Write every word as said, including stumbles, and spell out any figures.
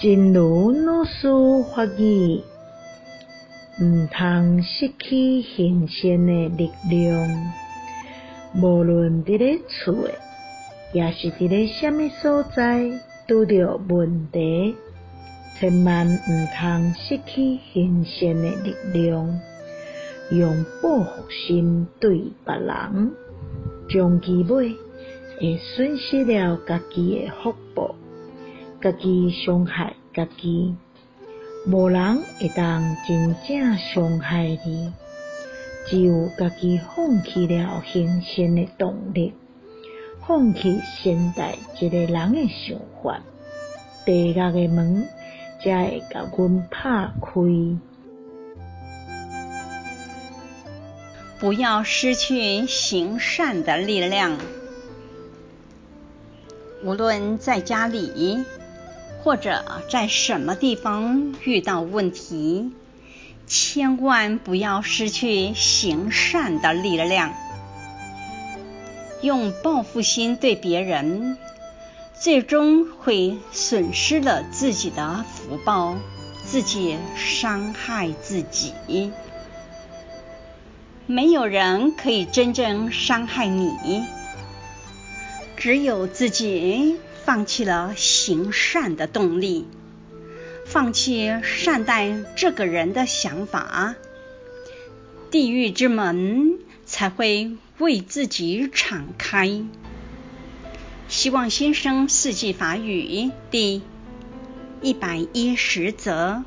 真如老师法语，毋通失去行善的力量。无论伫咧厝诶，也是伫咧虾米所在拄着问题，千万毋通失去行善的力量，用报复心对别人，终其尾会损失了家己的福报。家己伤害家己，无人会当真正伤害你，只有家己放弃了行善的动力，放弃善待一个人的想法，地狱的门才会甲阮拍开。不要失去行善的力量，无论在家里，或者在什么地方遇到问题，千万不要失去行善的力量。用报复心对别人，最终会损失了自己的福报，自己伤害自己。没有人可以真正伤害你，只有自己放弃了行善的动力，放弃善待这个人的想法，地狱之门才会为自己敞开。希望新生四季法语第一百一十则。